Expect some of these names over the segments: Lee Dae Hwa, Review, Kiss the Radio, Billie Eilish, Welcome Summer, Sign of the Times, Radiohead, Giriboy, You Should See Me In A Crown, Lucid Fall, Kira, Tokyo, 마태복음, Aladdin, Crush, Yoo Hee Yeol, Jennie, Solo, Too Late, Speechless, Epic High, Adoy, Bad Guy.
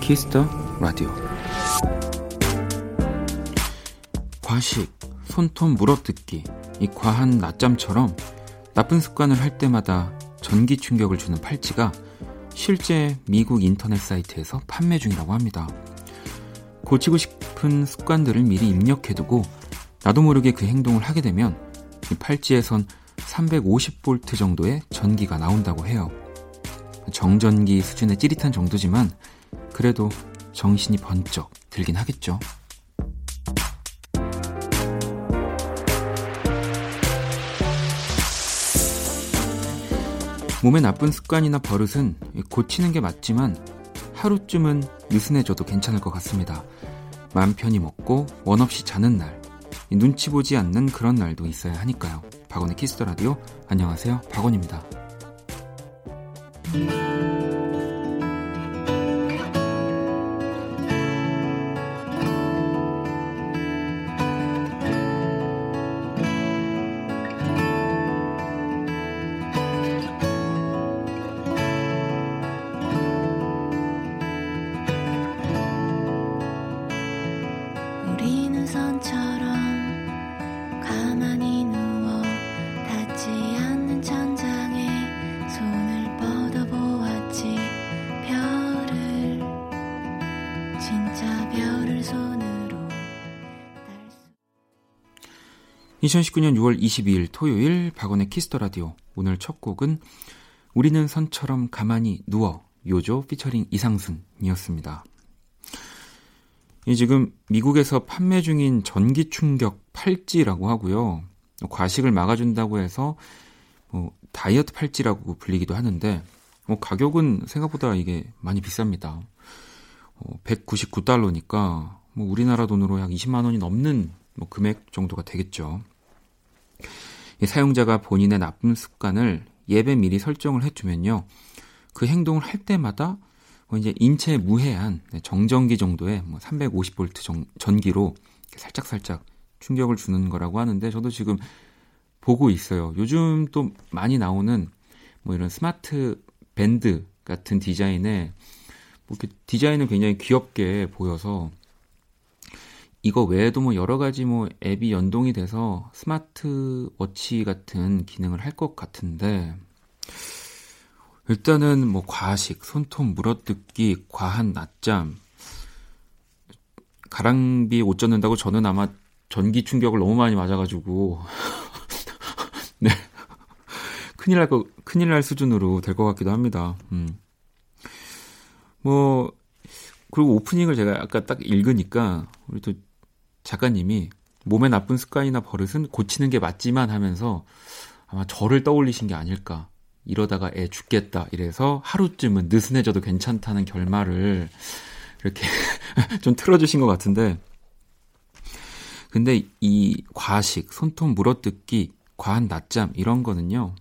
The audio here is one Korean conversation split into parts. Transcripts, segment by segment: Kiss the Radio. 과식, 손톱 물어뜯기, 이 과한 낮잠처럼 나쁜 습관을 할 때마다 전기 충격을 주는 팔찌가 실제 미국 인터넷 사이트에서 판매 중이라고 합니다. 고치고 싶은 습관들을 미리 입력해두고 나도 모르게 그 행동을 하게 되면 이 팔찌에선 350V 정도의 전기가 나온다고 해요. 정전기 수준의 찌릿한 정도지만 그래도 정신이 번쩍 들긴 하겠죠. 몸의 나쁜 습관이나 버릇은 고치는 게 맞지만 하루쯤은 느슨해져도 괜찮을 것 같습니다. 마음 편히 먹고 원 없이 자는 날, 눈치 보지 않는 그런 날도 있어야 하니까요. 박원의 키스 더 라디오, 안녕하세요, 박원입니다. 2019년 6월 22일 토요일 박원의 키스 더 라디오, 오늘 첫 곡은 우리는 선처럼 가만히 누워, 요조 피처링 이상순이었습니다. 지금 미국에서 판매 중인 전기충격 팔찌라고 하고요. 과식을 막아준다고 해서 다이어트 팔찌라고 불리기도 하는데 가격은 생각보다 이게 많이 비쌉니다. $199니까 우리나라 돈으로 약 20만 원이 넘는 금액 정도가 되겠죠. 사용자가 본인의 나쁜 습관을 예배 미리 설정을 해주면요, 그 행동을 할 때마다 이제 인체에 무해한 정전기 정도의 350V 전기로 살짝살짝 충격을 주는 거라고 하는데, 저도 지금 보고 있어요. 요즘 또 많이 나오는 이런 스마트 밴드 같은 디자인에 이렇게 디자인은 굉장히 귀엽게 보여서 이거 외에도 여러 가지 앱이 연동이 돼서 스마트워치 같은 기능을 할 것 같은데, 일단은 과식, 손톱 물어뜯기, 과한 낮잠, 가랑비 옷 젖는다고 저는 아마 전기 충격을 너무 많이 맞아가지고 네, 큰일 날 수준으로 될 것 같기도 합니다. 그리고 오프닝을 제가 아까 딱 읽으니까 우리 또 작가님이 몸의 나쁜 습관이나 버릇은 고치는 게 맞지만 하면서 아마 저를 떠올리신 게 아닐까, 이러다가 애 죽겠다, 이래서 하루쯤은 느슨해져도 괜찮다는 결말을 이렇게 좀 틀어주신 것 같은데, 근데 이 과식, 손톱 물어뜯기, 과한 낮잠 이런 거는요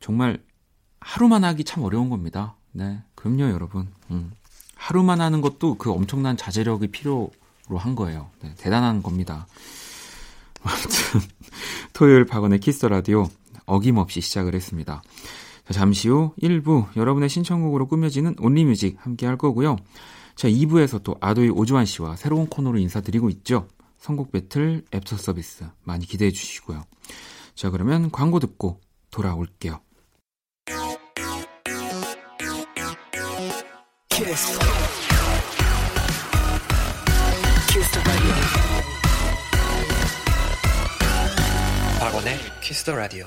정말 하루만 하기 참 어려운 겁니다. 네, 그럼요 여러분. 하루만 하는 것도 그 엄청난 자제력이 필요로 한 거예요. 네, 대단한 겁니다. 아무튼 토요일 박원의 키스 더 라디오 어김없이 시작을 했습니다. 자, 잠시 후 1부 여러분의 신청곡으로 꾸며지는 온리뮤직 함께 할 거고요. 자, 2부에서 또 아도이 오주환 씨와 새로운 코너로 인사드리고 있죠. 선곡 배틀, 앱소 서비스 많이 기대해 주시고요. 자, 그러면 광고 듣고 돌아올게요. Kiss. Kiss the radio. 박원의 Kiss the radio.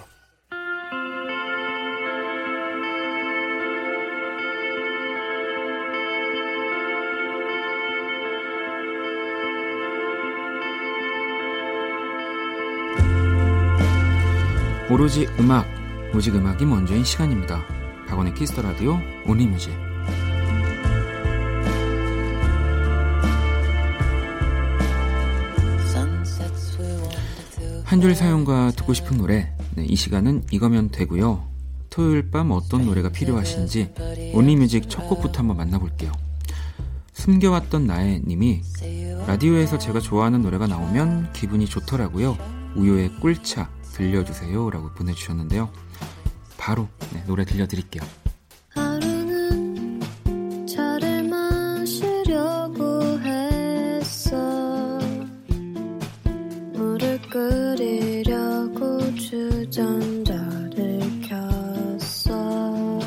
오로지 음악, 오직 음악이 먼저인 시간입니다. 박원의 Kiss the radio, 온리뮤직. 한 줄 사용과 듣고 싶은 노래, 네, 이 시간은 이거면 되고요. 토요일 밤 어떤 노래가 필요하신지 온리뮤직 첫 곡부터 한번 만나볼게요. 숨겨왔던 나의 님이, 라디오에서 제가 좋아하는 노래가 나오면 기분이 좋더라고요. 우효의 꿀차 들려주세요 라고 보내주셨는데요. 바로 네, 노래 들려드릴게요. 하루는 차를 마시려고 했어. 물을 끓이려고 주전자를 켰어.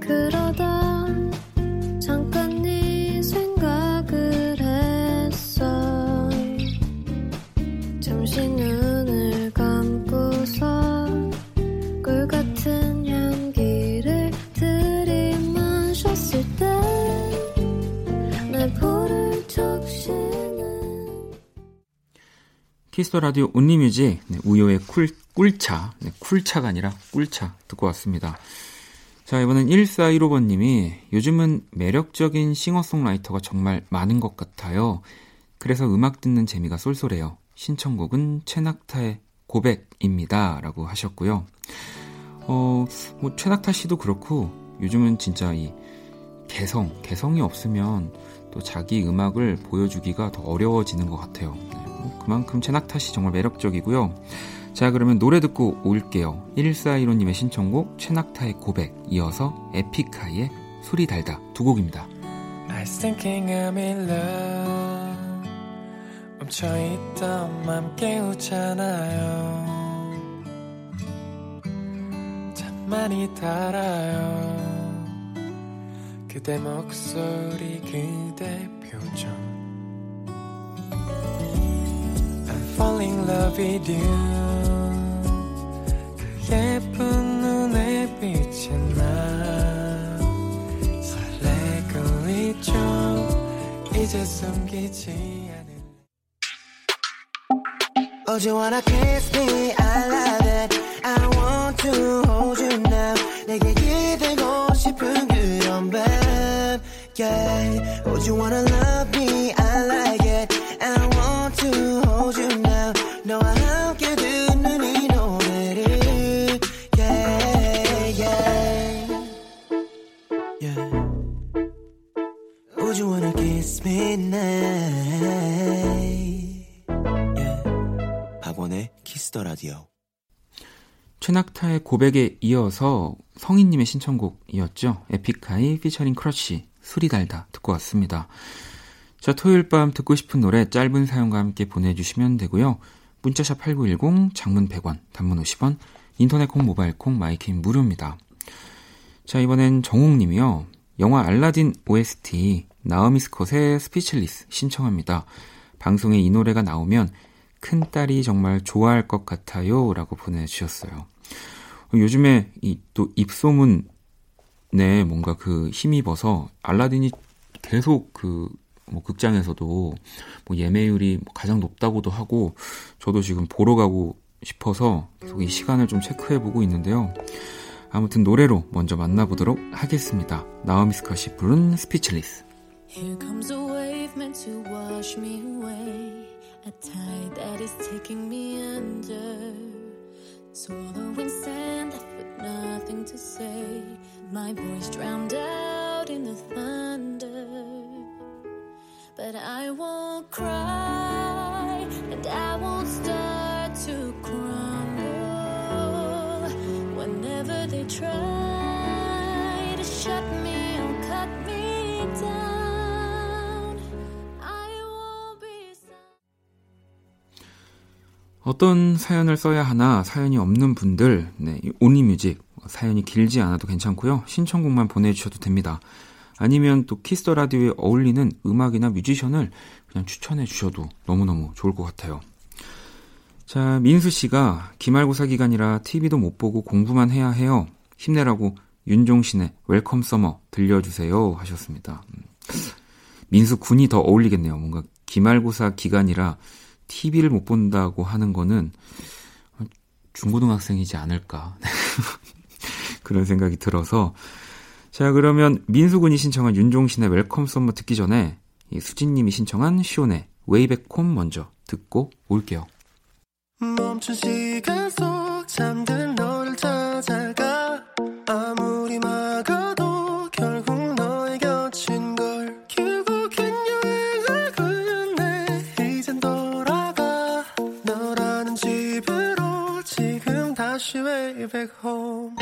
그러다 잠깐 네 생각을 했어. 잠시 눈을 감고서 같은 향기를 들이마셨을 때 내 볼을 적시는 키스 더 라디오 온리뮤직 네, 우효의 꿀차 네, 쿨차가 아니라 꿀차 듣고 왔습니다. 자, 이번엔 1415번님이 요즘은 매력적인 싱어송라이터가 정말 많은 것 같아요. 그래서 음악 듣는 재미가 쏠쏠해요. 신청곡은 최낙타의 고백입니다 라고 하셨고요. 뭐 최낙타 씨도 그렇고 요즘은 진짜 이 개성이 없으면 또 자기 음악을 보여주기가 더 어려워지는 것 같아요. 네, 그만큼 최낙타 씨 정말 매력적이고요. 자, 그러면 노래 듣고 올게요. 1415님의 신청곡 최낙타의 고백, 이어서 에픽하이의 술이 달다, 두 곡입니다. I was thinking I'm in love. 멈춰있던 맘 깨우잖아요. 많이 달아요. 그대 목소리 그대 표정 I'm falling in love with you. 그 예쁜 눈에 비친 나 설레고 있죠. 이제 숨기지 않은 Oh you wanna kiss me I love it I want to hold you now. 내게 기대고 싶은 그런 밤 yeah. Would you wanna love me? I like it. I want to hold you now. 너와 함께 듣는 이 노래를 yeah, yeah. Yeah. Would you wanna kiss me now? Yeah. 박원의 키스 더 라디오. 최낙타의 고백에 이어서 성인님의 신청곡이었죠. 에픽하이 피처링 크러쉬 술이 달다 듣고 왔습니다. 자, 토요일 밤 듣고 싶은 노래 짧은 사연과 함께 보내주시면 되고요. 문자샵 8910, 장문 100원, 단문 50원, 인터넷 콩, 모바일 콩, 마이킹 무료입니다. 자, 이번엔 정옥님이요. 영화 알라딘 OST 나오미 스콧의 스피치리스 신청합니다. 방송에 이 노래가 나오면 큰딸이 정말 좋아할 것 같아요 라고 보내주셨어요. 요즘에 또 입소문에 뭔가 그 힘입어서 알라딘이 계속 뭐 극장에서도 뭐 예매율이 가장 높다고도 하고 저도 지금 보러 가고 싶어서 계속 이 시간을 좀 체크해보고 있는데요. 아무튼 노래로 먼저 만나보도록 하겠습니다. 나오미 스콧이 부른 스피치리스. Here comes a wave meant to wash me away. A tide that is taking me under. Swallowing sand, left with nothing to say. My voice drowned out in the thunder. But I won't cry, and I won't start to crumble. Whenever they try to shut me or cut me down. 어떤 사연을 써야 하나, 사연이 없는 분들, 네, 온리뮤직 사연이 길지 않아도 괜찮고요. 신청곡만 보내주셔도 됩니다. 아니면 또 키스 더 라디오에 어울리는 음악이나 뮤지션을 그냥 추천해 주셔도 너무너무 좋을 것 같아요. 자, 민수 씨가 기말고사 기간이라 TV도 못 보고 공부만 해야 해요. 힘내라고 윤종신의 웰컴 서머 들려주세요 하셨습니다. 민수 군이 더 어울리겠네요. 뭔가 기말고사 기간이라 TV를 못 본다고 하는 거는 중고등학생이지 않을까 그런 생각이 들어서. 자, 그러면 민수군이 신청한 윤종신의 웰컴 썸머 듣기 전에 수진님이 신청한 시온의 Way Back Home 먼저 듣고 올게요. 멈춘 시간 속 잠든 너를 찾아가 아무리 막아도 결국 너의 곁인 걸 결국엔 back home.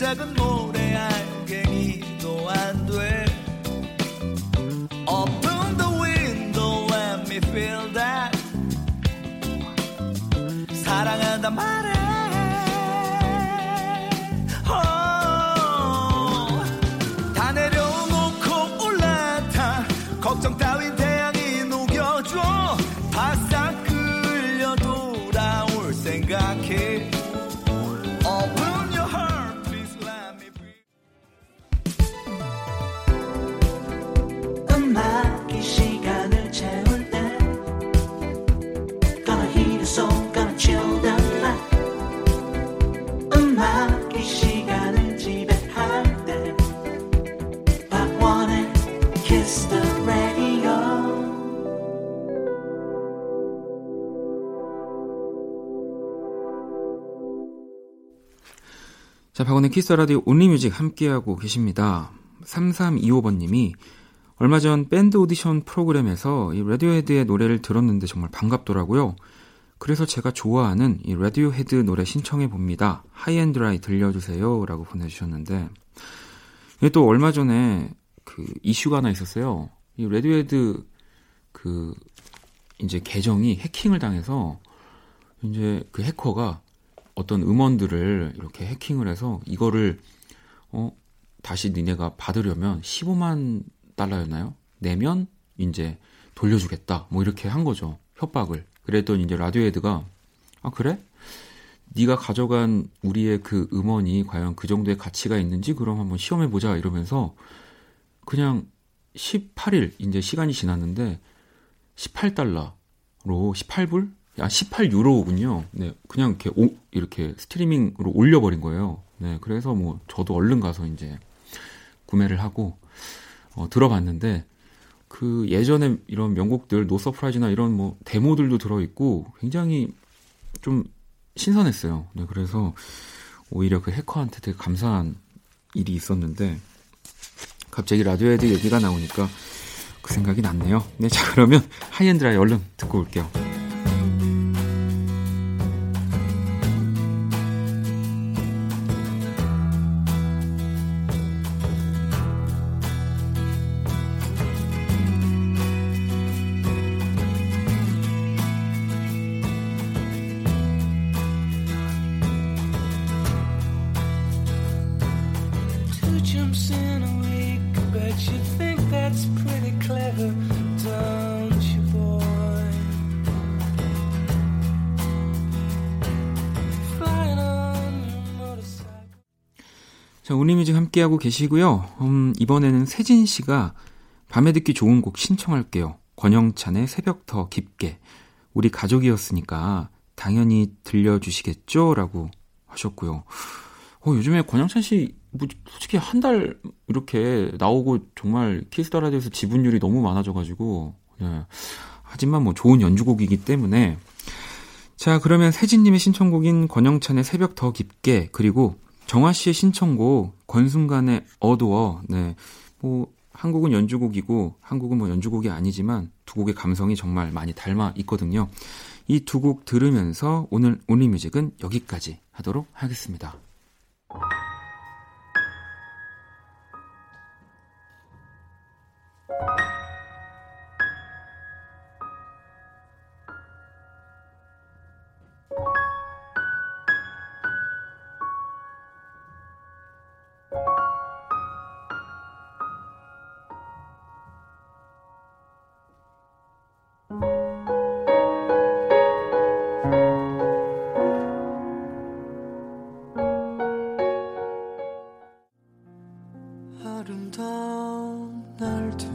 작은 모래 알갱이도 안 돼. Open the window, let me feel that. 사랑한다 말해. Oh. 다 내려놓고 올라타. 걱정 따윈 태양이 녹여줘. 바싹 끌려 돌아올 생각해. 자, 박원의 키스 라디오 온리뮤직 함께하고 계십니다. 3325번님이 얼마 전 밴드 오디션 프로그램에서 이 레디오헤드의 노래를 들었는데 정말 반갑더라고요. 그래서 제가 좋아하는 이 레디오헤드 노래 신청해봅니다. 하이앤드라이 들려주세요 라고 보내주셨는데, 또 얼마 전에 그 이슈가 하나 있었어요. 이 레디오헤드 그 이제 계정이 해킹을 당해서 이제 그 해커가 어떤 음원들을 이렇게 해킹을 해서 이거를 다시 니네가 받으려면 15만 달러였나요? 내면 이제 돌려주겠다. 뭐 이렇게 한 거죠. 협박을. 그랬더니 이제 라디오헤드가 아 그래? 네가 가져간 우리의 그 음원이 과연 그 정도의 가치가 있는지 그럼 한번 시험해보자 이러면서 그냥 18일 이제 시간이 지났는데 18달러로 18불? 18유로군요. 네, 그냥 이렇게, 이렇게 스트리밍으로 올려버린 거예요. 네, 그래서 뭐 저도 얼른 가서 이제 구매를 하고 들어봤는데 그 예전에 이런 명곡들 노 서프라이즈나 이런 뭐 데모들도 들어있고 굉장히 좀 신선했어요. 네, 그래서 오히려 그 해커한테 되게 감사한 일이 있었는데 갑자기 라디오헤드 얘기가 나오니까 그 생각이 났네요. 네, 자 그러면 하이앤드라이 얼른 듣고 올게요. 자, 온리뮤직 함께하고 계시고요. 이번에는 세진씨가 밤에 듣기 좋은 곡 신청할게요. 권영찬의 새벽 더 깊게. 우리 가족이었으니까 당연히 들려주시겠죠? 라고 하셨고요. 요즘에 권영찬씨 뭐 솔직히 한 달 이렇게 나오고 정말 키스더라디오에서 지분율이 너무 많아져가지고 예. 하지만 뭐 좋은 연주곡이기 때문에 자 그러면 세진님의 신청곡인 권영찬의 새벽 더 깊게 그리고 정아 씨의 신청곡 권순간의 어두워. 네, 뭐 한국은 연주곡이고 한국은 뭐 연주곡이 아니지만 두 곡의 감성이 정말 많이 닮아 있거든요. 이 두 곡 들으면서 오늘 온리뮤직은 여기까지 하도록 하겠습니다. 아름다운 날들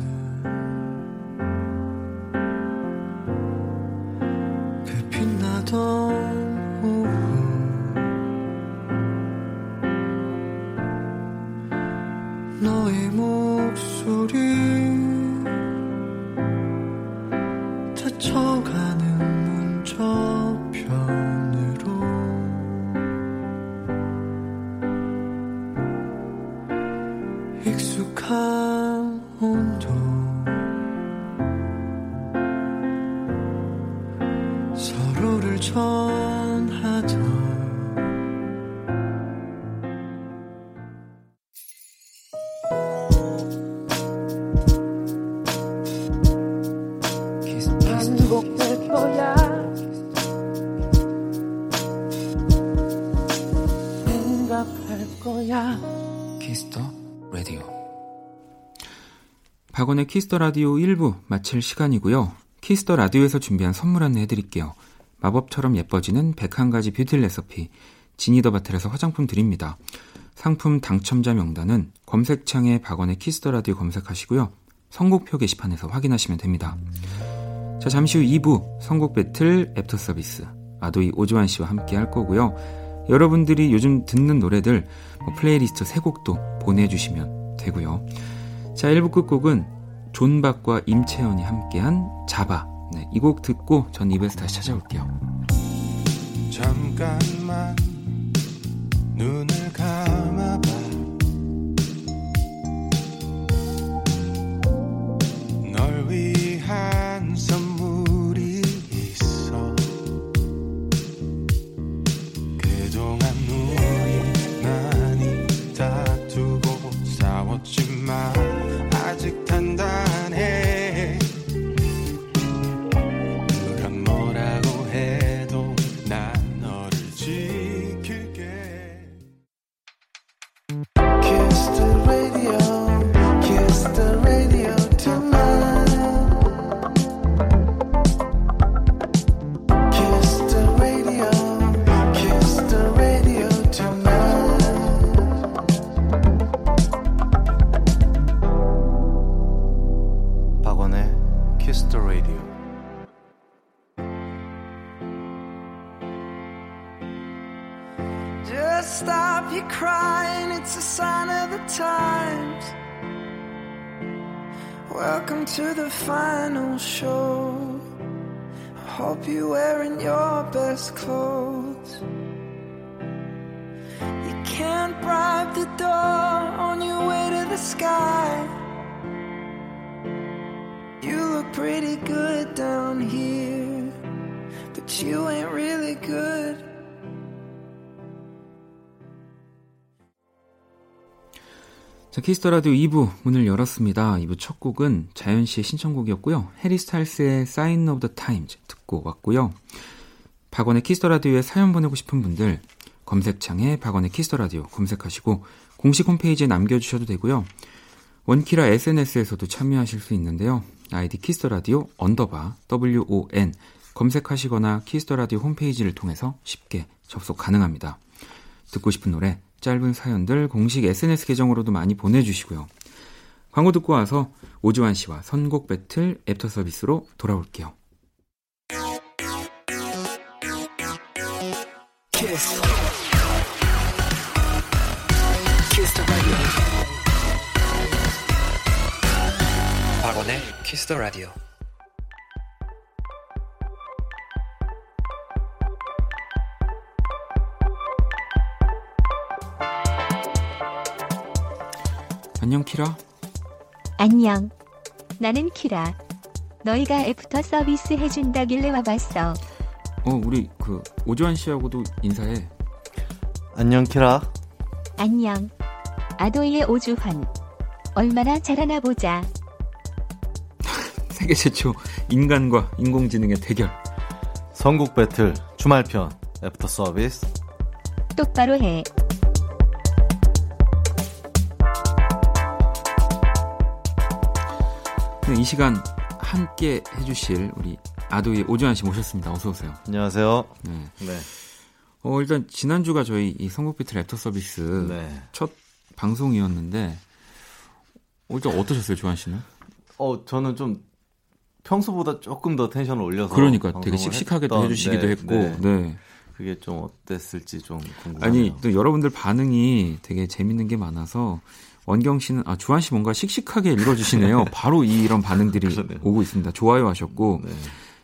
스쳐가는 문 저편으로 익숙한 온도 서로를 전하던 키스 더 라디오. 박원의 키스 더 라디오 1부 마칠 시간이고요. 키스 더 라디오에서 준비한 선물 안내 해드릴게요. 마법처럼 예뻐지는 101가지 뷰티 레시피 지니 더 바틀에서 화장품 드립니다. 상품 당첨자 명단은 검색창에 박원의 키스 더 라디오 검색하시고요. 선곡표 게시판에서 확인하시면 됩니다. 자, 잠시 후 2부 선곡 배틀 애프터 서비스 아도이 오주환 씨와 함께 할 거고요. 여러분들이 요즘 듣는 노래들 플레이리스트 3곡도 보내주시면 되고요. 자, 1부 끝곡은 존박과 임채연이 함께한 자바. 네, 이 곡 듣고 전 2부에서 다시 찾아올게요. 잠깐만 눈을 감아봐. 널 위한 선물이 있어. 아직 단단해. 누가 뭐라고 해도 난 너를 지킬게. Kiss the radio, kiss the radio tonight. Kiss the radio, kiss the radio tonight. Just stop your crying, it's a sign of the times. Welcome to the final show. I hope you're wearing your best clothes. You can't bribe the door on your way to the sky. You look pretty good down here, but you ain't really good. 자, 키스 더 라디오 2부 문을 열었습니다. 2부 첫 곡은 자연 씨의 신청곡이었고요. 해리 스타일스의 Sign of the Times 듣고 왔고요. 박원의 키스 더 라디오에 사연 보내고 싶은 분들 검색창에 박원의 키스 더 라디오 검색하시고 공식 홈페이지에 남겨주셔도 되고요. 원키라 SNS에서도 참여하실 수 있는데요. 아이디 키스더라디오 _ WON 검색하시거나 키스더라디오 홈페이지를 통해서 쉽게 접속 가능합니다. 듣고 싶은 노래, 짧은 사연들 공식 SNS 계정으로도 많이 보내주시고요. 광고 듣고 와서 오주환 씨와 선곡 배틀 애프터 서비스로 돌아올게요. 키스 더 라디오 박원의 키스 더 라디오. 안녕 키라. 안녕. 나는 키라. 너희가 애프터 서비스 해준다길래 와봤어. 우리 오주환 씨하고도 인사해. 안녕 키라. 안녕. 아도이의 오주환. 얼마나 잘하나 보자. 세계 최초 인간과 인공지능의 대결. 선곡 배틀 주말편 애프터 서비스. 똑바로 해. 네, 이 시간 함께 해주실 우리 아도이 오주환 씨 모셨습니다. 어서 오세요. 안녕하세요. 네. 일단 지난주가 저희 이 선곡 배틀 애프터 서비스 첫 방송이었는데 일단 어떠셨어요, 조한 씨는? 저는 좀 평소보다 조금 더 텐션을 올려서 되게 씩씩하게도 해주시기도 했고 그게 좀 어땠을지 좀 궁금해요. 아니 또 여러분들 반응이 되게 재밌는 게 많아서 원경 씨는 주한 씨 뭔가 씩씩하게 읽어주시네요. 바로 이런 반응들이 오고 있습니다. 좋아요 하셨고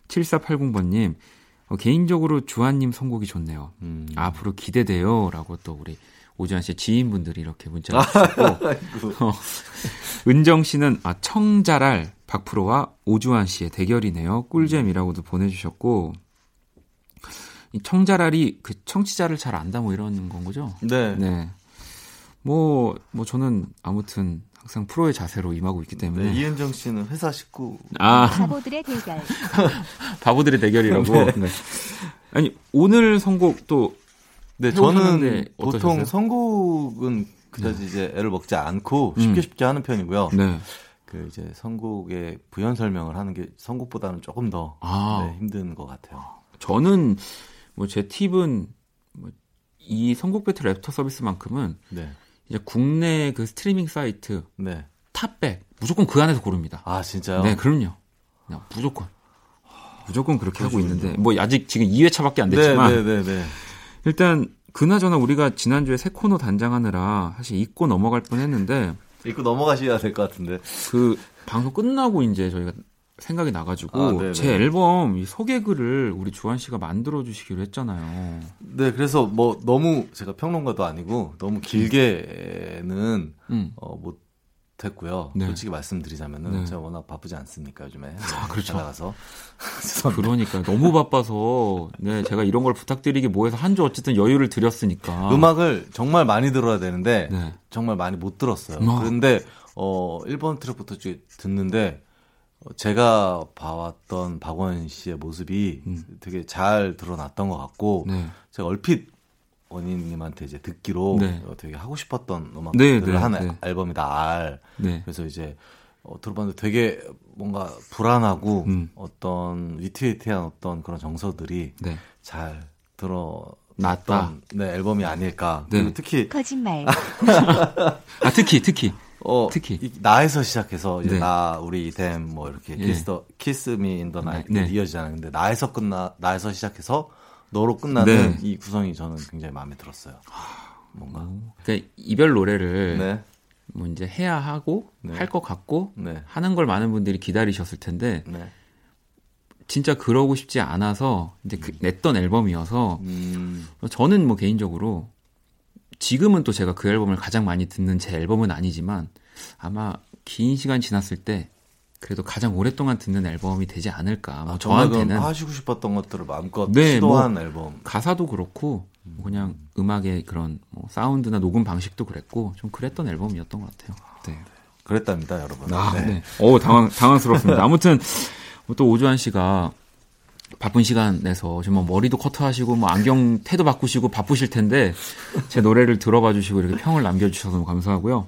7480번님, 개인적으로 주한님 선곡이 좋네요. 앞으로 기대돼요. 라고 또 우리 오지환 씨의 지인분들이 이렇게 문자를 주셨고, 은정 씨는 청자랄 박프로와 오지환 씨의 대결이네요. 꿀잼이라고도 보내주셨고, 이 청자랄이 그 청취자를 잘 안다 뭐 이런 건 거죠? 네. 네. 뭐 저는 아무튼 항상 프로의 자세로 임하고 있기 때문에. 네, 이은정 씨는 회사 식구. 바보들의 대결. 바보들의 대결이라고. 네. 아니, 오늘 선곡 또. 네, 저는 보통 선곡은 그다지 네. 이제 애를 먹지 않고 쉽게 하는 편이고요. 네. 그 이제 선곡의 부연 설명을 하는 게 선곡보다는 조금 더 네, 힘든 것 같아요. 저는 뭐 제 팁은 이 선곡 배틀 랩터 서비스만큼은 네. 이제 국내 그 스트리밍 사이트 네. 탑백 무조건 그 안에서 고릅니다. 아 진짜요? 네, 그럼요. 무조건 그렇게 하고 있는데 뭐 아직 지금 2회차밖에 안 됐지만. 네. 일단 그나저나 우리가 지난주에 새 코너 단장하느라 사실 잊고 넘어갈 뻔했는데 잊고 넘어가셔야 될 것 같은데 그 방송 끝나고 이제 저희가 생각이 나가지고 제 앨범 소개글을 우리 주한 씨가 만들어주시기로 했잖아요. 네, 그래서 뭐 너무 제가 평론가도 아니고 너무 길게는 못했고요. 네. 솔직히 말씀드리자면은 네. 제가 워낙 바쁘지 않습니까 요즘에. 아, 그렇죠. 나가서. 그러니까 너무 바빠서 네 제가 이런 걸 부탁드리기 뭐해서 한 주 어쨌든 여유를 드렸으니까 음악을 정말 많이 들어야 되는데 네. 정말 많이 못 들었어요. 그런데 1번 트랙부터 듣는데. 제가 봐왔던 박원 씨의 모습이 되게 잘 드러났던 것 같고 네. 제가 얼핏 원인님한테 이제 듣기로 네. 되게 하고 싶었던 음악들을 한 앨범이다. 알. 네. 그래서 이제 들어봤는데 되게 뭔가 불안하고 어떤 위트위트한 어떤 그런 정서들이 네. 잘 드러났던 네, 앨범이 아닐까. 네. 그리고 특히 거짓말. 특히. 특히 나에서 시작해서 이제 네. 나 우리 댐 뭐 이렇게 예. 키스 미 인 더 나이트 이어지잖아요. 근데 나에서 시작해서 너로 끝나는 네. 이 구성이 저는 굉장히 마음에 들었어요. 뭔가 그러니까 이별 노래를 네. 뭐 이제 해야 하고 네. 할 것 같고 네. 하는 걸 많은 분들이 기다리셨을 텐데 네. 진짜 그러고 싶지 않아서 이제 냈던 앨범이어서 저는 뭐 개인적으로. 지금은 또 제가 그 앨범을 가장 많이 듣는 제 앨범은 아니지만 아마 긴 시간 지났을 때 그래도 가장 오랫동안 듣는 앨범이 되지 않을까. 뭐 저한테는 하시고 싶었던 것들을 마음껏 네, 시도한 뭐 앨범. 가사도 그렇고 그냥 음악의 그런 뭐 사운드나 녹음 방식도 그랬고 좀 그랬던 앨범이었던 것 같아요. 네, 그랬답니다, 여러분. 네. 당황스럽습니다. 아무튼 또 오주환 씨가 바쁜 시간 내서 지금 뭐 머리도 커트하시고 뭐 안경 태도 바꾸시고 바쁘실 텐데 제 노래를 들어봐 주시고 이렇게 평을 남겨주셔서 너무 감사하고요.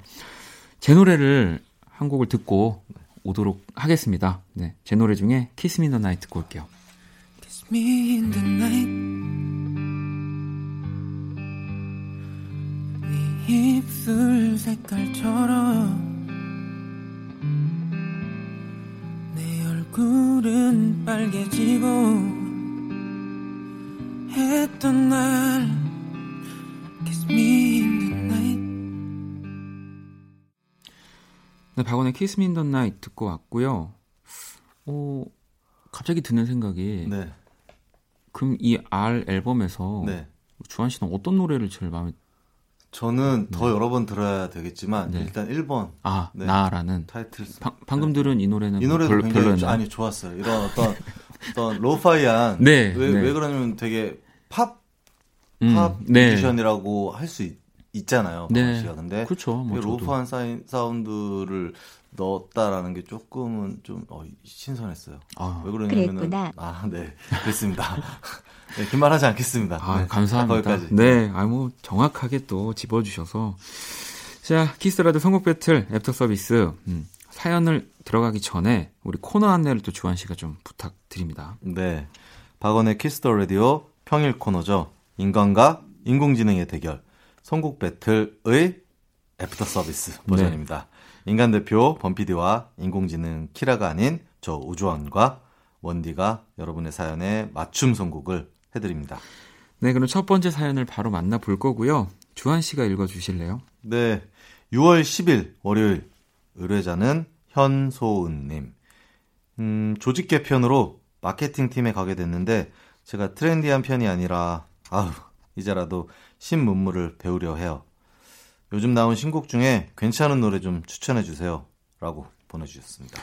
제 노래를 한 곡을 듣고 오도록 하겠습니다. 네, 제 노래 중에 Kiss Me in the Night 듣고 올게요. Kiss me in the night 네 입술 색깔처럼 굴은 빨개지고 했던 날 Kiss me in the night. 네, 박원의 Kiss me in the night 듣고 왔고요. 갑자기 드는 생각이 네. 그럼 이 R 앨범에서 네. 주한 씨는 어떤 노래를 제일 마음에 저는 네. 더 여러 번 들어야 되겠지만 네. 일단 1번 네. 나라는 타이틀 방금 네. 들은 이 노래는 별로였나요? 아니 좋았어요. 이런 어떤 로파이한 네. 왜 그러냐면 되게 팝 뮤지션이라고 할 수 있잖아요. 네. 근데 그렇죠. 뭐 로파한 사운드를 넣었다라는 게 조금은 좀 신선했어요. 왜 그러냐면은 네. 그랬습니다. 네, 긴 말 하지 않겠습니다. 네, 감사합니다. 네, 정확하게 또 집어주셔서. 자, 키스라디오 선곡 배틀 애프터 서비스. 사연을 들어가기 전에 우리 코너 안내를 또 주한 씨가 좀 부탁드립니다. 네. 박원의 키스 더 라디오 평일 코너죠. 인간과 인공지능의 대결. 선곡 배틀의 애프터 서비스 버전입니다. 네. 인간 대표 범피디와 인공지능 키라가 아닌 저 우주환과 원디가 여러분의 사연에 맞춤 선곡을 해드립니다. 네, 그럼 첫 번째 사연을 바로 만나볼 거고요. 주한 씨가 읽어주실래요? 네, 6월 10일 월요일 의뢰자는 현소은님. 조직 개편으로 마케팅팀에 가게 됐는데 제가 트렌디한 편이 아니라 아우 이제라도 신문물을 배우려 해요. 요즘 나온 신곡 중에 괜찮은 노래 좀 추천해 주세요. 라고 보내주셨습니다.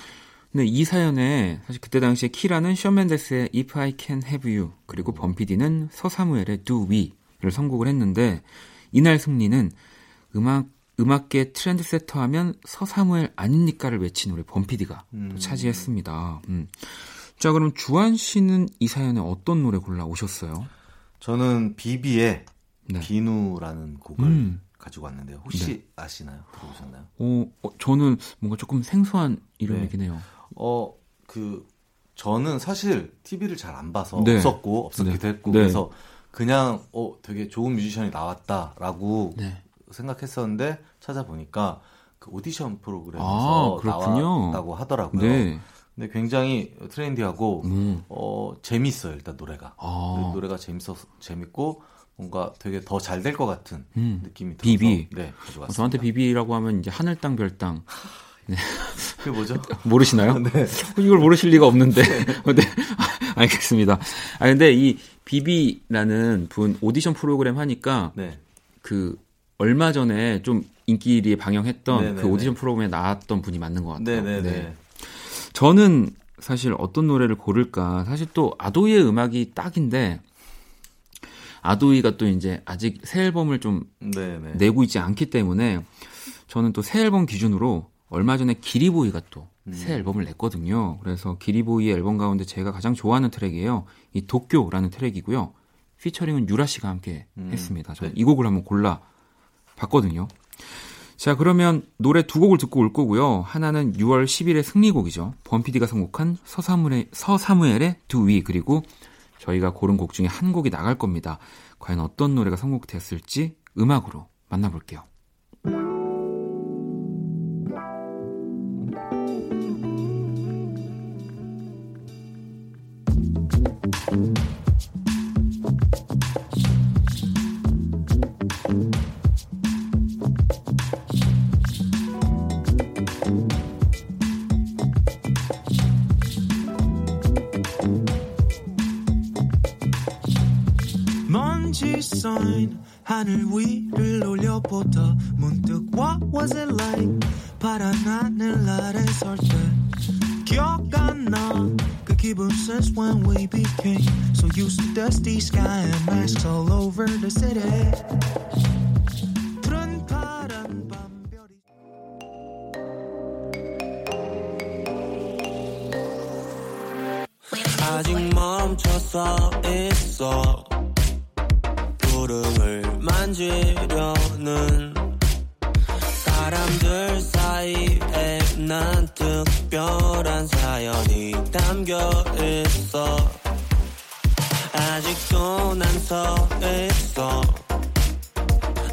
네, 이 사연에 사실 그때 당시에 키라는 션 맨데스의 If I Can Have You 그리고 범피디는 서사무엘의 Do We를 선곡을 했는데 이날 승리는 음악계 트렌드세터 하면 서사무엘 아닙니까를 외친 우리 범피디가 차지했습니다. 자, 그럼 주한 씨는 이 사연에 어떤 노래 골라오셨어요? 저는 비비의 네. 비누라는 곡을 가지고 왔는데요. 혹시 네. 아시나요? 들어보셨나요? 저는 뭔가 조금 생소한 이름이긴 해요. 네. 저는 사실 TV를 잘 안 봐서 네. 없었기도 네. 했고 네. 그래서 그냥 되게 좋은 뮤지션이 나왔다라고 네. 생각했었는데 찾아보니까 그 오디션 프로그램에서 나왔다고 하더라고요. 네. 근데 굉장히 트렌디하고 재밌어요. 일단 노래가 노래가 재밌고 뭔가 되게 더 잘 될 것 같은 느낌이 들어서 비비. 네, 가져왔습니다. 저한테 비비라고 하면 이제 하늘 땅 별 땅. 네. 그게 뭐죠? 모르시나요? 네. 이걸 모르실 리가 없는데. 네. 알겠습니다. 아 근데 이 비비라는 분 오디션 프로그램 하니까 네. 그 얼마 전에 좀 인기리에 방영했던 네네네. 그 오디션 프로그램에 나왔던 분이 맞는 것 같아요. 네네네. 네. 저는 사실 어떤 노래를 고를까? 사실 또 아도이의 음악이 딱인데 아도이가 또 이제 아직 새 앨범을 좀 네네. 내고 있지 않기 때문에 저는 또 새 앨범 기준으로 얼마 전에 기리보이가 또 새 앨범을 냈거든요. 그래서 기리보이의 앨범 가운데 제가 가장 좋아하는 트랙이에요. 이 도쿄라는 트랙이고요. 피처링은 유라 씨가 함께 했습니다. 저는 네. 이 곡을 한번 골라 봤거든요. 자, 그러면 노래 두 곡을 듣고 올 거고요. 하나는 6월 10일의 승리곡이죠. 범피디가 선곡한 서사무엘의 Do We 그리고 저희가 고른 곡 중에 한 곡이 나갈 겁니다. 과연 어떤 노래가 선곡됐을지 음악으로 만나볼게요. sign 하늘 위를 올려보다 문득 what was it like 파란 하늘 아래 설 때 기억 안 나 그 기분 since when we became so used to dusty sky and masks all over the city 푸른 파란 밤별이 아직 멈춰서 있어 구름을 만지려는 사람들 사이에 난 특별한 사연이 담겨있어 아직도 난 서있어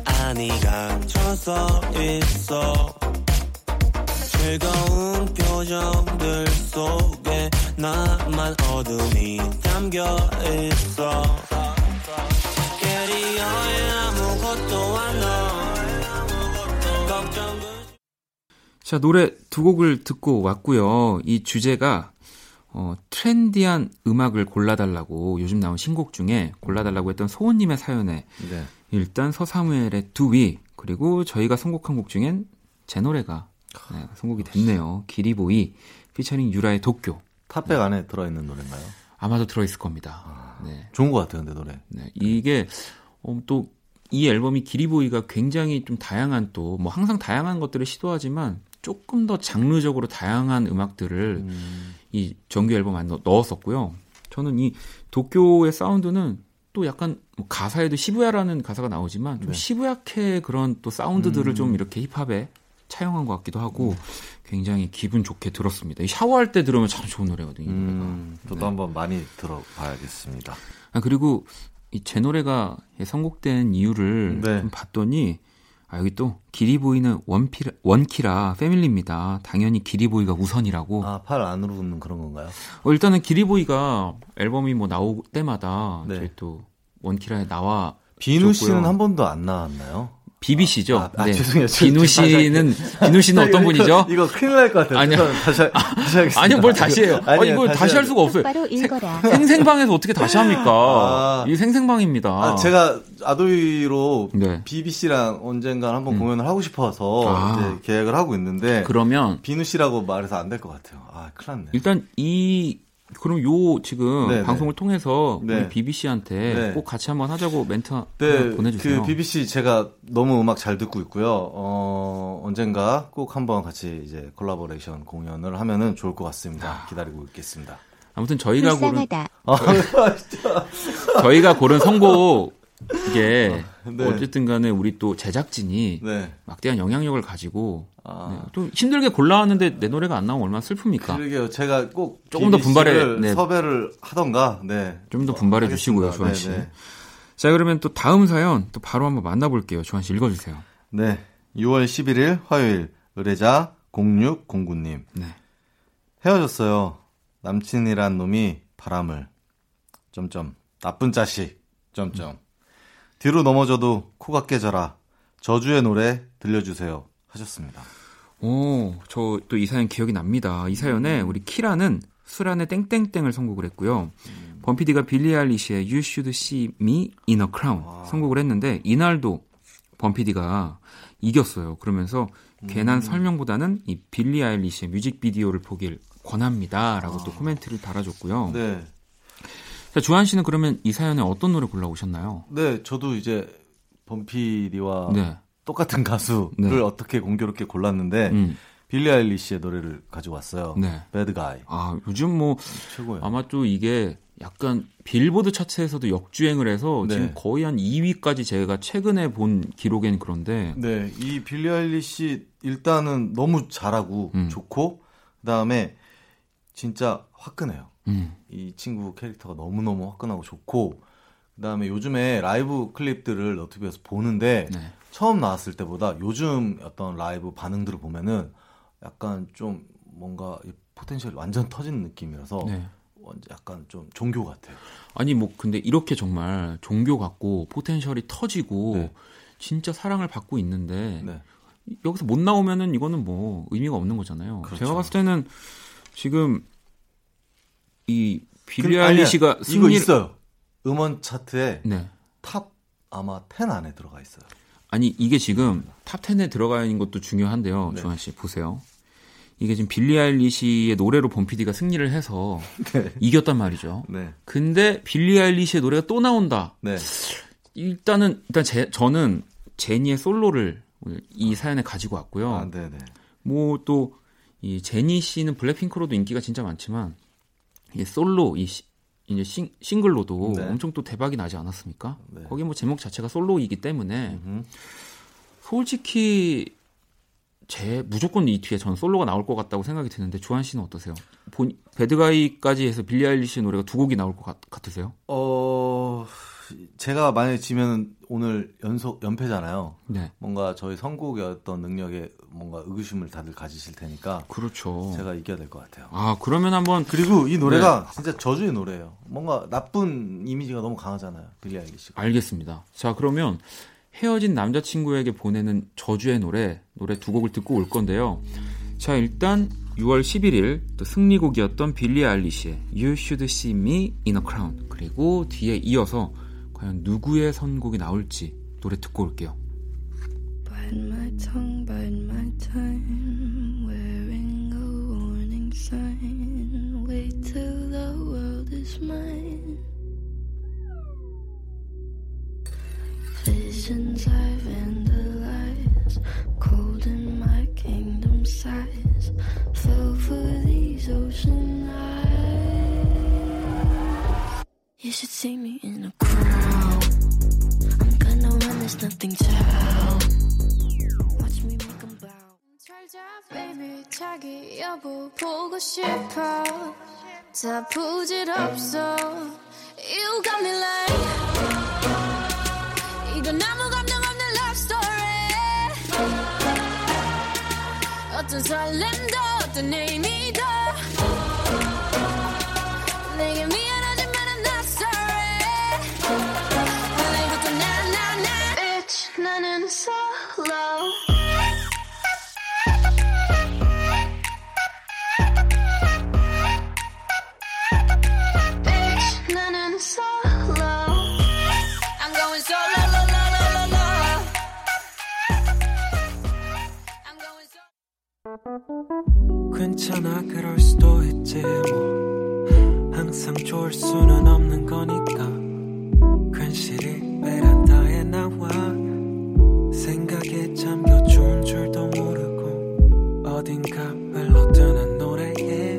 아니 갇혀서 있어 즐거운 표정들 속에 나만 어둠이 담겨있어 자, 노래 두 곡을 듣고 왔고요. 이 주제가 트렌디한 음악을 골라달라고 요즘 나온 신곡 중에 골라달라고 했던 소원님의 사연에 네. 일단 서사무엘의 Do We 그리고 저희가 선곡한 곡 중엔 제 노래가 네, 선곡이 됐네요. 기리보이 피처링 유라의 도쿄 탑백 네. 안에 들어있는 노래인가요? 아마도 들어있을 겁니다. 네. 좋은 것 같아요, 근데 노래. 네, 이게 또 이 앨범이 기리보이가 굉장히 좀 다양한 또 뭐 항상 다양한 것들을 시도하지만 조금 더 장르적으로 다양한 음악들을 이 정규 앨범 안에 넣었었고요. 저는 이 도쿄의 사운드는 또 약간 뭐 가사에도 시부야라는 가사가 나오지만 좀 네. 시부야케 그런 또 사운드들을 좀 이렇게 힙합에 차용한 것 같기도 하고 굉장히 기분 좋게 들었습니다. 이 샤워할 때 들으면 참 좋은 노래거든요. 저도 네. 한번 많이 들어봐야겠습니다. 아, 그리고 이 제 노래가 선곡된 이유를 네. 좀 봤더니 아, 여기 또 기리보이는 원키라 패밀리입니다. 당연히 기리보이가 우선이라고. 아, 팔 안으로 굽는 그런 건가요? 일단은 기리보이가 앨범이 뭐 나올 때마다 네. 저희 또 원키라에 나와 비누 씨는 한 번도 안 나왔나요? BBC죠. 네. 죄송해요. 비누 씨는 어떤 분이죠? 이거 큰일 날 것 같아요. 아니요. 다시 하겠습니다. 아니요, 뭘 다시 해요? 이거 다시 할 수가 없어요. 생생방에서 어떻게 다시 합니까? 이게 생생방입니다. 제가 아도이로 네. BBC랑 언젠가 한번 공연을 하고 싶어서 이제 계획을 하고 있는데 그러면 비누 씨라고 말해서 안 될 것 같아요. 큰일 났네. 일단 그럼 요 지금 네네. 방송을 통해서 우리 네. BBC한테 네. 꼭 같이 한번 하자고 멘트 네. 보내주세요. 그 BBC 제가 너무 음악 잘 듣고 있고요. 언젠가 꼭 한번 같이 이제 콜라보레이션 공연을 하면은 좋을 것 같습니다. 기다리고 있겠습니다. 아무튼 저희가 고른 선곡 이게 네. 어쨌든간에 우리 또 제작진이 네. 막대한 영향력을 가지고 네. 또 힘들게 골라왔는데 내 노래가 안 나오면 얼마나 슬픕니까? 그러게요. 제가 꼭 조금 더 분발해 네. 섭외를 하던가 네. 좀 더 분발해 주시고요, 조한 씨. 네네. 자 그러면 또 다음 사연 또 바로 한번 만나볼게요, 조한 씨 읽어주세요. 네, 6월 11일 화요일 의뢰자 0609님 네. 헤어졌어요. 남친이란 놈이 바람을 점점 나쁜 자식 점점. 뒤로 넘어져도 코가 깨져라. 저주의 노래 들려주세요. 하셨습니다. 오, 저 또 이 사연 기억이 납니다. 이 사연에 우리 키라는 수란의 땡땡땡을 선곡을 했고요. 범피디가 빌리 아일리시의 You Should See Me In A Crown 선곡을 했는데 이날도 범피디가 이겼어요. 그러면서 괜한 설명보다는 이 빌리 아일리시의 뮤직비디오를 보길 권합니다. 라고 또 코멘트를 달아줬고요. 네. 자, 주한 씨는 그러면 이 사연에 어떤 노래 골라오셨나요? 네, 저도 이제 범피디와 네. 똑같은 가수를 네. 어떻게 공교롭게 골랐는데 빌리 아일리시의 노래를 가져왔어요. 네. Bad Guy. 아, 요즘 뭐 최고예요. 아마 또 이게 약간 빌보드 차트에서도 역주행을 해서 네. 지금 거의 한 2위까지 제가 최근에 본 기록엔 그런데 네, 이 빌리 아일리시 일단은 너무 잘하고 좋고 그다음에 진짜 화끈해요. 이 친구 캐릭터가 너무너무 화끈하고 좋고 그 다음에 요즘에 라이브 클립들을 너튜브에서 보는데 네. 처음 나왔을 때보다 요즘 어떤 라이브 반응들을 보면은 약간 좀 뭔가 포텐셜이 완전 터진 느낌이라서 네. 약간 좀 종교 같아요. 아니 뭐 근데 이렇게 정말 종교 같고 포텐셜이 터지고 네. 진짜 사랑을 받고 있는데 네. 여기서 못 나오면은 이거는 뭐 의미가 없는 거잖아요. 그렇죠. 제가 봤을 때는 지금 이 빌리 아일리시가 이거 있어요. 음원 차트에 네. 탑 아마 10 안에 들어가 있어요. 아니 이게 지금 탑 10에 들어가 있는 것도 중요한데요. 네. 조한 씨 보세요. 이게 지금 빌리 아일리시의 노래로 범피디가 승리를 해서 네. 이겼단 말이죠. 네. 근데 빌리 아일리시의 노래가 또 나온다. 네. 일단 저는 제니의 솔로를 오늘 이 사연에 가지고 왔고요. 아, 네네. 뭐 또 이 제니 씨는 블랙핑크로도 인기가 진짜 많지만. 솔로 이제 싱글로도 네. 엄청 또 대박이 나지 않았습니까? 네. 거기 뭐 제목 자체가 솔로이기 때문에 솔직히 무조건 이 뒤에 전 솔로가 나올 것 같다고 생각이 드는데 주한 씨는 어떠세요? 배드가이까지 해서 빌리 아일리시 노래가 두 곡이 나올 것 같으세요? 제가 만약에 지면 오늘 연패잖아요. 네. 뭔가 저희 선곡의 어떤 능력에 뭔가 의구심을 다들 가지실 테니까. 그렇죠. 제가 이겨야 될 것 같아요. 아, 그러면 한번. 그리고 이 노래가 네. 진짜 저주의 노래예요. 뭔가 나쁜 이미지가 너무 강하잖아요. 빌리 아일리시가. 알겠습니다. 자, 그러면 헤어진 남자친구에게 보내는 저주의 노래 두 곡을 듣고 올 건데요. 자, 일단 6월 11일 또 승리곡이었던 빌리 아일리시의 You Should See Me In A Crown. 그리고 뒤에 이어서 과연 누구의 선곡이 나올지 노래 듣고 올게요. Bite my tongue, bite my time, wearing a warning sign, wait till the world is mine. Visions I vandalize, cold in my kingdom size, fell for these ocean eyes. You should see me in a crown. I'm gonna run, there's nothing to help. Watch me make 'em bow. 잘 자, baby, 자기 여보 보고 싶어. 다 부질없어. You got me like. 이건 아무 감정 없는 love story. 어떤 설렘도 어떤 의미도 내게 미안하지만 I'm not sorry. 원래 이것도 나 Bitch 나는 괜찮아 그럴 수도 있지 뭐 항상 좋을 수는 없는 거니까 괜시리 베란다에 나와 생각에 잠겨 좋은 줄도 모르고 어딘가 흘러드는 노래에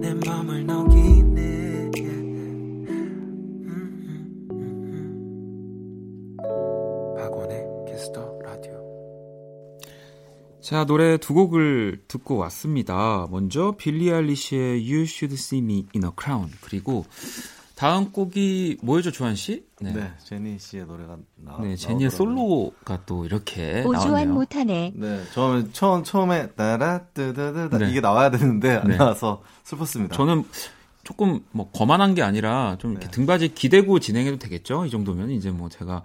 내 맘을 녹이네 박원의 Kiss the Radio. 자, 노래 두 곡을 듣고 왔습니다. 먼저 빌리 아일리시의 You Should See Me In A Crown 그리고 다음 곡이 뭐였죠, 조한 씨? 네, 제니 씨의 노래가 나왔어요. 네, 제니의 솔로가 또 이렇게 오주환 못하네. 네, 저는 처음에 따라뜨다다 네. 이게 나와야 되는데 안 나와서 슬펐습니다. 저는 조금 뭐 거만한 게 아니라 좀 이렇게 등받이 기대고 진행해도 되겠죠? 이 정도면 이제 뭐 제가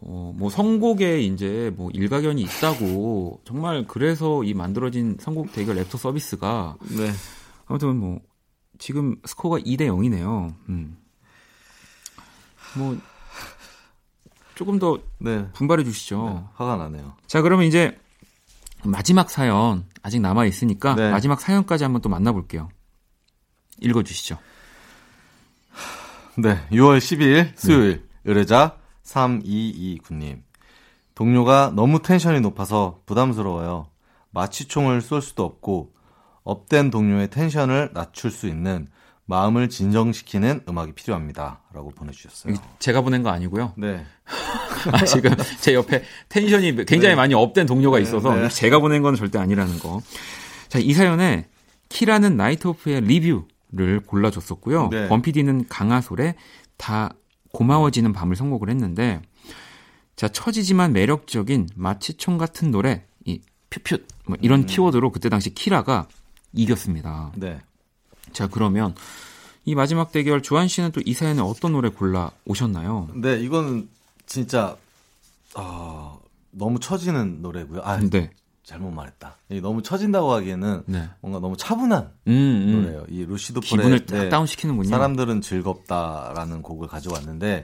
뭐 선곡에 이제 뭐 일가견이 있다고 정말 그래서 이 만들어진 선곡 대결 랩터 서비스가 네. 아무튼 뭐 지금 스코어가 2대 0이네요. 뭐 조금 더 분발해 주시죠. 네, 화가 나네요. 자, 그러면 이제 마지막 사연 아직 남아 있으니까 마지막 사연까지 한번 또 만나볼게요. 읽어 주시죠. 네, 6월 12일 수요일 의뢰자 3229님. 동료가 너무 텐션이 높아서 부담스러워요. 마취총을 쏠 수도 없고 업된 동료의 텐션을 낮출 수 있는 마음을 진정시키는 음악이 필요합니다. 라고 보내주셨어요. 제가 보낸 거 아니고요. 네. 아, 지금 제 옆에 텐션이 굉장히 많이 업된 동료가 있어서 제가 보낸 건 절대 아니라는 거. 자, 이 사연에 키라는 나이트오프의 리뷰를 골라줬었고요. 범피디는 강하솔의 다 고마워지는 밤을 선곡을 했는데 자 처지지만 매력적인 마취총 같은 노래 이 퓨퓨 뭐 이런 키워드로 그때 당시 키라가 이겼습니다. 네. 자 그러면 이 마지막 대결 주한 씨는 또 이 사연에 어떤 노래 골라 오셨나요? 네 이건 진짜 너무 처지는 노래고요. 아 네. 잘못 말했다. 너무 처진다고 하기에는 뭔가 너무 차분한 노래예요. 이 루시드 폴의 기분을 딱 다운시키는군요. 사람들은 즐겁다라는 곡을 가져왔는데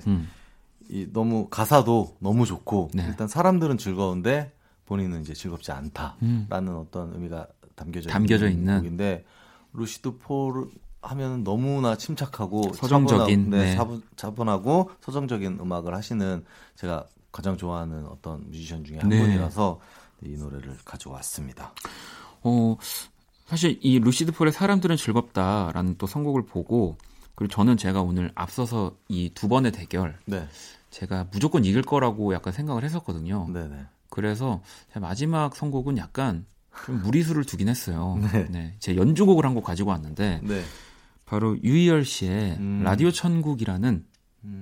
이 너무 가사도 너무 좋고 일단 사람들은 즐거운데 본인은 이제 즐겁지 않다라는 어떤 의미가 담겨져 있는 곡인데 루시드 폴 하면 너무나 침착하고 서정적인 차분하고 서정적인 음악을 하시는 제가 가장 좋아하는 어떤 뮤지션 중에 한 분이라서 이 노래를 가져왔습니다. 사실 이 루시드 폴의 사람들은 즐겁다라는 또 선곡을 보고 그리고 저는 제가 오늘 앞서서 이 두 번의 대결 제가 무조건 이길 거라고 약간 생각을 했었거든요. 네네. 그래서 제 마지막 선곡은 약간 좀 무리수를 두긴 했어요. 네. 제 연주곡을 한 곡 가지고 왔는데 바로 유희열 씨의 라디오 천국이라는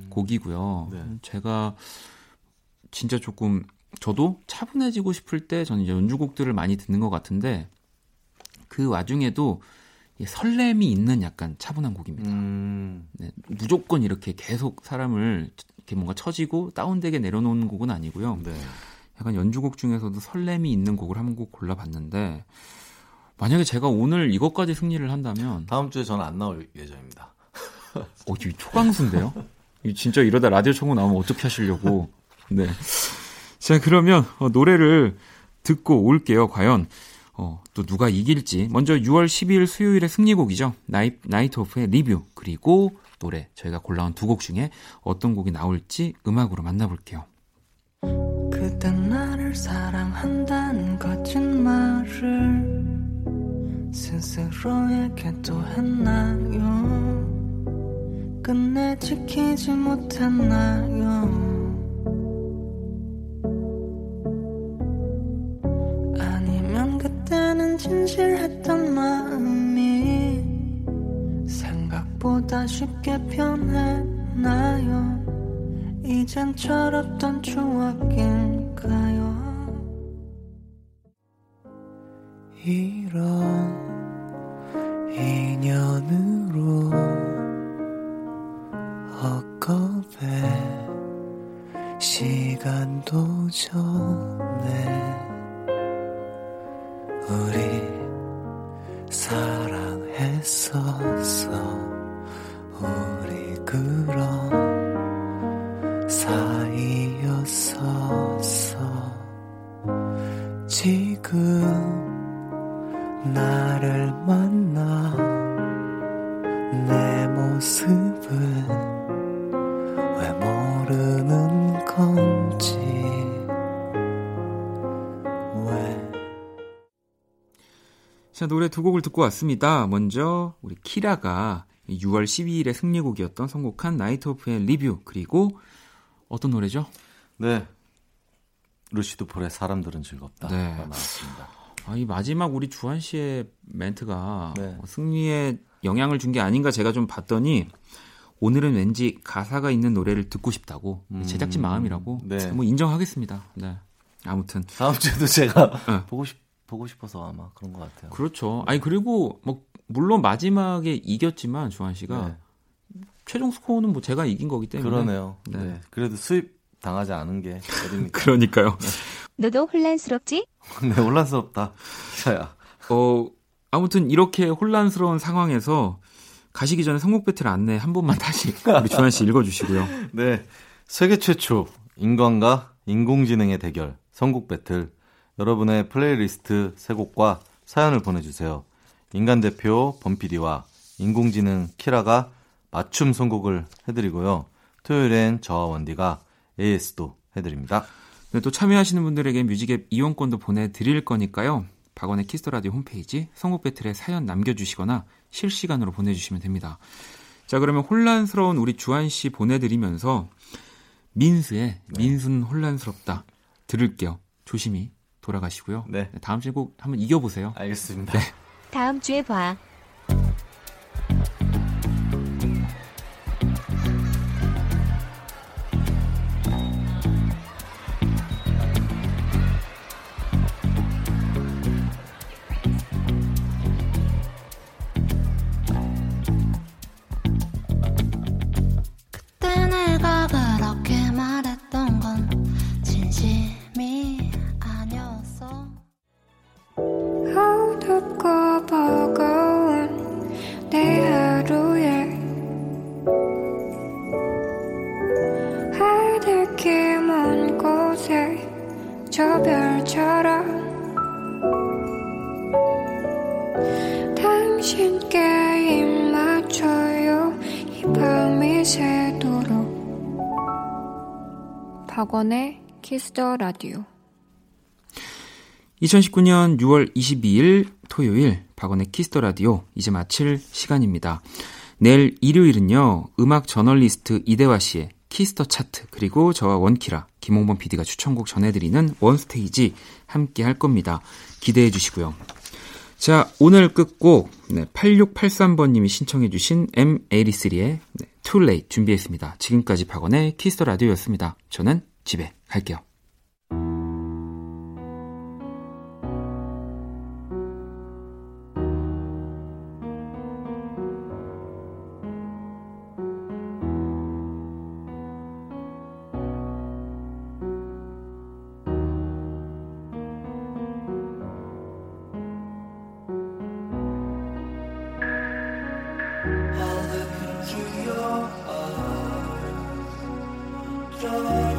곡이고요. 제가 진짜 조금 저도 차분해지고 싶을 때 저는 이제 연주곡들을 많이 듣는 것 같은데 그 와중에도 설렘이 있는 약간 차분한 곡입니다. 네, 무조건 이렇게 계속 사람을 이렇게 뭔가 처지고 다운되게 내려놓는 곡은 아니고요. 약간 연주곡 중에서도 설렘이 있는 곡을 한 곡 골라봤는데 만약에 제가 오늘 이것까지 승리를 한다면 다음 주에 저는 안 나올 예정입니다. 이게 초강수인데요? 진짜 이러다 라디오 청구 나오면 어떻게 하시려고. 네. 자, 그러면 노래를 듣고 올게요. 과연 또 누가 이길지. 먼저 6월 12일 수요일의 승리곡이죠. 나이트오프의 리뷰 그리고 노래 저희가 골라온 두 곡 중에 어떤 곡이 나올지 음악으로 만나볼게요. 그땐 나를 사랑한다는 거짓말을 스스로에게도 했나요? 끝내 지키지 못했나요? 진실했던 마음이 생각보다 쉽게 변했나요? 이젠 철없던 추억인가요? 이런 인연으로 헛겁에 시간도 좋네 우리 사랑했었어 우리 그런 사이였었어 지금 모습을 왜 모르는 건지 왜. 자, 노래 두 곡을 듣고 왔습니다. 먼저 우리 키라가 6월 12일에 승리곡이었던 선곡한 나이트 오프의 리뷰, 그리고 어떤 노래죠? 네, 루시드 폴의 사람들은 즐겁다. 네, 나왔습니다. 아, 이 마지막 우리 주한 씨의 멘트가 네. 승리에 영향을 준 게 아닌가 제가 좀 봤더니, 오늘은 왠지 가사가 있는 노래를 듣고 싶다고 제작진 마음이라고 네. 뭐 인정하겠습니다. 네, 아무튼 다음 주에도 제가 네. 보고 싶어서 아마 그런 것 같아요. 그렇죠. 아니 그리고 뭐 물론 마지막에 이겼지만 주한 씨가 네. 최종 스코어는 뭐 제가 이긴 거기 때문에 그러네요. 네, 네. 그래도 수입 당하지 않은 게 어딥니까? 그러니까요. 너도 혼란스럽지? 네, 혼란스럽다. 자야. 아무튼 이렇게 혼란스러운 상황에서 가시기 전에 선곡 배틀 안내 한 번만 다시 우리 주한 씨 읽어주시고요. 네, 세계 최초 인간과 인공지능의 대결 선곡 배틀. 여러분의 플레이리스트 세 곡과 사연을 보내주세요. 인간 대표 범피디와 인공지능 키라가 맞춤 선곡을 해드리고요. 토요일엔 저와 원디가 AS도 해드립니다. 네, 또 참여하시는 분들에게 뮤직앱 이용권도 보내드릴 거니까요. 박원의 키스더라디오 홈페이지 선곡 배틀에 사연 남겨주시거나 실시간으로 보내주시면 됩니다. 자, 그러면 혼란스러운 우리 주한 씨 보내드리면서 민수의 네. 민순 혼란스럽다 들을게요. 조심히 돌아가시고요. 네. 다음 주에 꼭 한번 이겨보세요. 알겠습니다. 네. 다음 주에 봐. 박원의 키스 더 라디오. 2019년 6월 22일 토요일 박원의 키스 더 라디오 이제 마칠 시간입니다. 내일 일요일은요, 음악 저널리스트 이대화 씨의 키스 더 차트, 그리고 저와 원키라 김홍범 PD가 추천곡 전해드리는 원스테이지 함께 할 겁니다. 기대해 주시고요. 자, 오늘 끝곡 8683번님이 신청해 주신 M83의 Too Late 준비했습니다. 지금까지 박원의 키스 더 라디오였습니다. 저는 집에 갈게요. All the through your eyes.